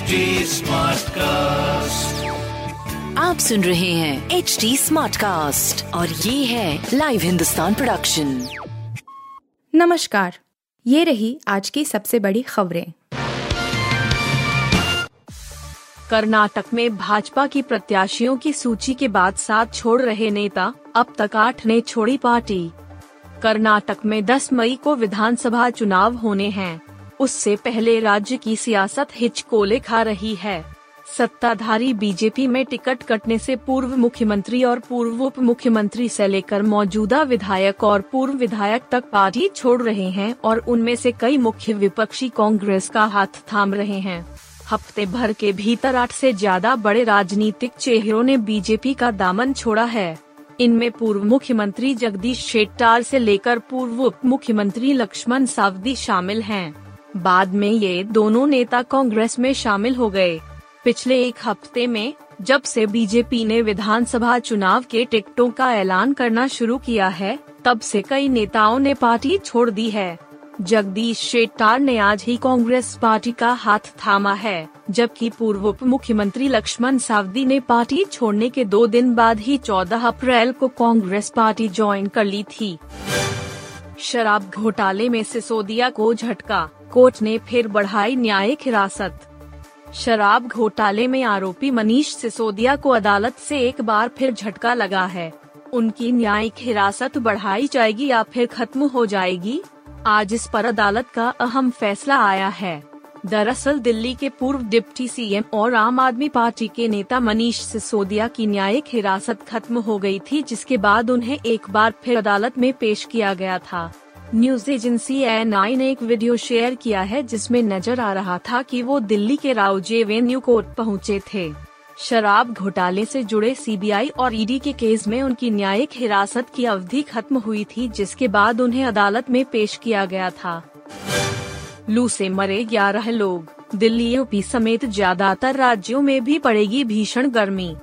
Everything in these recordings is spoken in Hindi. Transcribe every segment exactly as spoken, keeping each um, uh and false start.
एच डी स्मार्ट कास्ट, आप सुन रहे हैं एच डी स्मार्ट कास्ट और ये है लाइव हिंदुस्तान प्रोडक्शन। नमस्कार, ये रही आज की सबसे बड़ी खबरें। कर्नाटक में भाजपा की प्रत्याशियों की सूची के बाद सात छोड़ रहे नेता, अब तक आठ ने छोड़ी पार्टी। कर्नाटक में दस मई को विधानसभा चुनाव होने हैं, उससे पहले राज्य की सियासत हिचकोले खा रही है। सत्ताधारी बीजेपी में टिकट कटने से पूर्व मुख्यमंत्री और पूर्व उप मुख्यमंत्री से लेकर मौजूदा विधायक और पूर्व विधायक तक पार्टी छोड़ रहे हैं और उनमें से कई मुख्य विपक्षी कांग्रेस का हाथ थाम रहे हैं। हफ्ते भर के भीतर आठ से ज्यादा बड़े राजनीतिक चेहरों ने बीजेपी का दामन छोड़ा है। इनमें पूर्व मुख्यमंत्री जगदीश शेट्टार से लेकर पूर्व उप मुख्यमंत्री लक्ष्मण सावदी शामिल हैं। बाद में ये दोनों नेता कांग्रेस में शामिल हो गए। पिछले एक हफ्ते में जब से बीजेपी ने विधानसभा चुनाव के टिकटों का ऐलान करना शुरू किया है, तब से कई नेताओं ने पार्टी छोड़ दी है। जगदीश शेट्टार ने आज ही कांग्रेस पार्टी का हाथ थामा है, जबकि पूर्व उप मुख्यमंत्री लक्ष्मण सावदी ने पार्टी छोड़ने के दो दिन बाद ही चौदह अप्रैल को कांग्रेस पार्टी ज्वाइन कर ली थी। शराब घोटाले में सिसोदिया को झटका, कोर्ट ने फिर बढ़ाई न्यायिक हिरासत। शराब घोटाले में आरोपी मनीष सिसोदिया को अदालत से एक बार फिर झटका लगा है। उनकी न्यायिक हिरासत बढ़ाई जाएगी या फिर खत्म हो जाएगी, आज इस पर अदालत का अहम फैसला आया है। दरअसल दिल्ली के पूर्व डिप्टी सीएम और आम आदमी पार्टी के नेता मनीष सिसोदिया की न्यायिक हिरासत खत्म हो गई थी, जिसके बाद उन्हें एक बार फिर अदालत में पेश किया गया था। न्यूज एजेंसी एन आई ने एक वीडियो शेयर किया है, जिसमें नजर आ रहा था कि वो दिल्ली के राव जेवेंद्यू कोर्ट पहुंचे थे। शराब घोटाले से जुड़े सी बी आई और ई डी के केस में उनकी न्यायिक हिरासत की अवधि खत्म हुई थी, जिसके बाद उन्हें अदालत में पेश किया गया था। लू से मरे ग्यारह लोग, दिल्ली यूपी समेत ज्यादातर राज्यों में भी पड़ेगी भीषण गर्मी।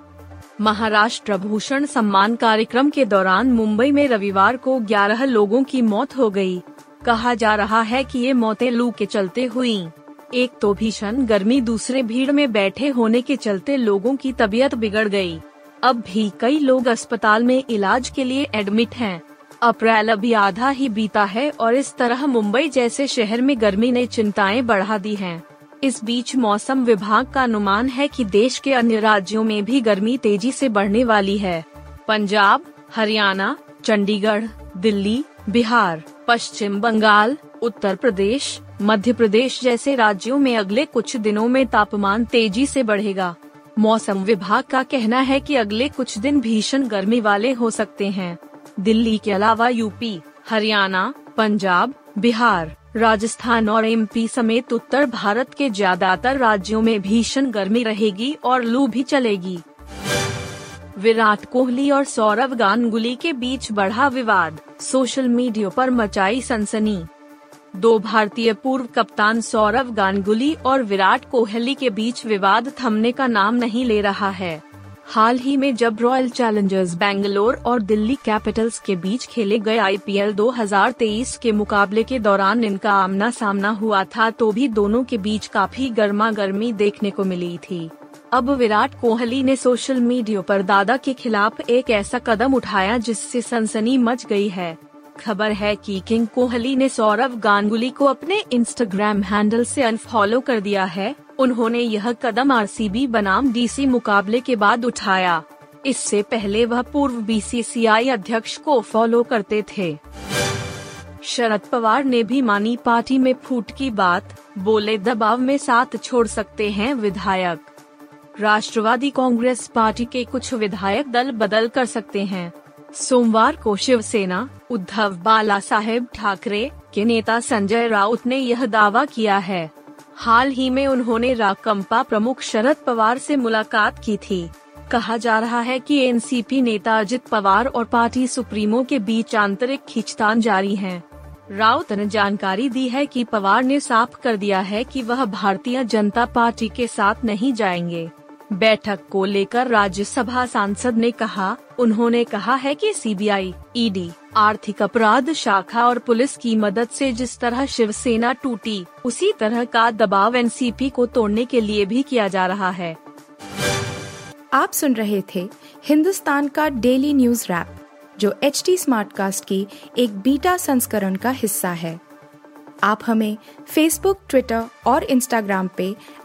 महाराष्ट्र भूषण सम्मान कार्यक्रम के दौरान मुंबई में रविवार को ग्यारह लोगों की मौत हो गई। कहा जा रहा है कि ये मौतें लू के चलते हुईं। एक तो भीषण गर्मी, दूसरे भीड़ में बैठे होने के चलते लोगों की तबीयत बिगड़ गई। अब भी कई लोग अस्पताल में इलाज के लिए एडमिट हैं। अप्रैल अभी आधा ही बीता है और इस तरह मुंबई जैसे शहर में गर्मी ने चिंताएं बढ़ा दी हैं। इस बीच मौसम विभाग का अनुमान है कि देश के अन्य राज्यों में भी गर्मी तेजी से बढ़ने वाली है। पंजाब, हरियाणा, चंडीगढ़, दिल्ली, बिहार, पश्चिम बंगाल, उत्तर प्रदेश, मध्य प्रदेश जैसे राज्यों में अगले कुछ दिनों में तापमान तेजी से बढ़ेगा। मौसम विभाग का कहना है कि अगले कुछ दिन भीषण गर्मी वाले हो सकते हैं। दिल्ली के अलावा यूपी, हरियाणा, पंजाब, बिहार, राजस्थान और एम पी समेत उत्तर भारत के ज्यादातर राज्यों में भीषण गर्मी रहेगी और लू भी चलेगी। विराट कोहली और सौरव गांगुली के बीच बढ़ा विवाद, सोशल मीडिया पर मचाई सनसनी। दो भारतीय पूर्व कप्तान सौरव गांगुली और विराट कोहली के बीच विवाद थमने का नाम नहीं ले रहा है। हाल ही में जब रॉयल चैलेंजर्स बेंगलोर और दिल्ली कैपिटल्स के बीच खेले गए आई पी एल दो हज़ार तेईस के मुकाबले के दौरान इनका आमना सामना हुआ था, तो भी दोनों के बीच काफी गर्मा गर्मी देखने को मिली थी। अब विराट कोहली ने सोशल मीडिया पर दादा के खिलाफ एक ऐसा कदम उठाया जिससे सनसनी मच गई है। खबर है कि किंग कोहली ने सौरव गांगुली को अपने इंस्टाग्राम हैंडल से अनफॉलो कर दिया है। उन्होंने यह कदम आर सी बी बनाम डी सी मुकाबले के बाद उठाया। इससे पहले वह पूर्व बी सी सी आई अध्यक्ष को फॉलो करते थे। शरद पवार ने भी मानी पार्टी में फूट की बात, बोले दबाव में साथ छोड़ सकते हैं विधायक। राष्ट्रवादी कांग्रेस पार्टी के कुछ विधायक दल बदल कर सकते हैं। सोमवार को शिवसेना, उद्धव बाला साहेब ठाकरे के नेता संजय राउत ने यह दावा किया है। हाल ही में उन्होंने राकांपा प्रमुख शरद पवार से मुलाकात की थी। कहा जा रहा है कि एन सी पी नेता अजित पवार और पार्टी सुप्रीमो के बीच आंतरिक खींचतान जारी है। राउत ने जानकारी दी है कि पवार ने साफ कर दिया है कि वह भारतीय जनता पार्टी के साथ नहीं जाएंगे। बैठक को लेकर राज्यसभा सांसद ने कहा, उन्होंने कहा है कि सीबीआई, ईडी, आर्थिक अपराध शाखा और पुलिस की मदद से जिस तरह शिवसेना टूटी, उसी तरह का दबाव एनसीपी को तोड़ने के लिए भी किया जा रहा है। आप सुन रहे थे हिंदुस्तान का डेली न्यूज रैप, जो एचटी स्मार्टकास्ट की एक बीटा संस्करण का हिस्सा है। आप हमें फेसबुक, ट्विटर और इंस्टाग्राम पे